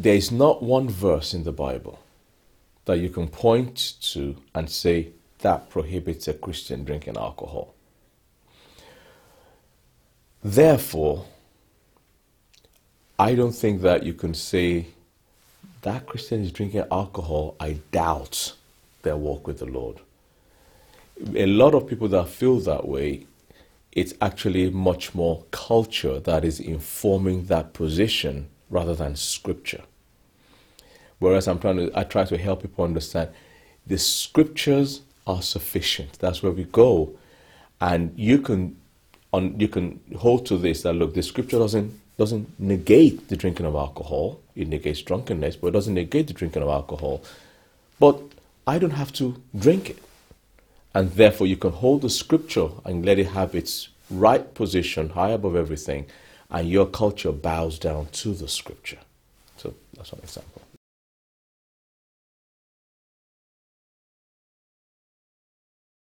there is not one verse in the Bible that you can point to and say that prohibits a Christian drinking alcohol. Therefore, I don't think that you can say that Christian is drinking alcohol. I doubt their walk with the Lord. A lot of people that feel that way, it's actually much more culture that is informing that position rather than scripture. Whereas I try to help people understand the scriptures are sufficient. That's where we go, and you can hold to this, that look, the scripture doesn't negate the drinking of alcohol. It negates drunkenness, but it doesn't negate the drinking of alcohol. But I don't have to drink it. And therefore, you can hold the scripture and let it have its right position high above everything, and your culture bows down to the scripture. So that's an example.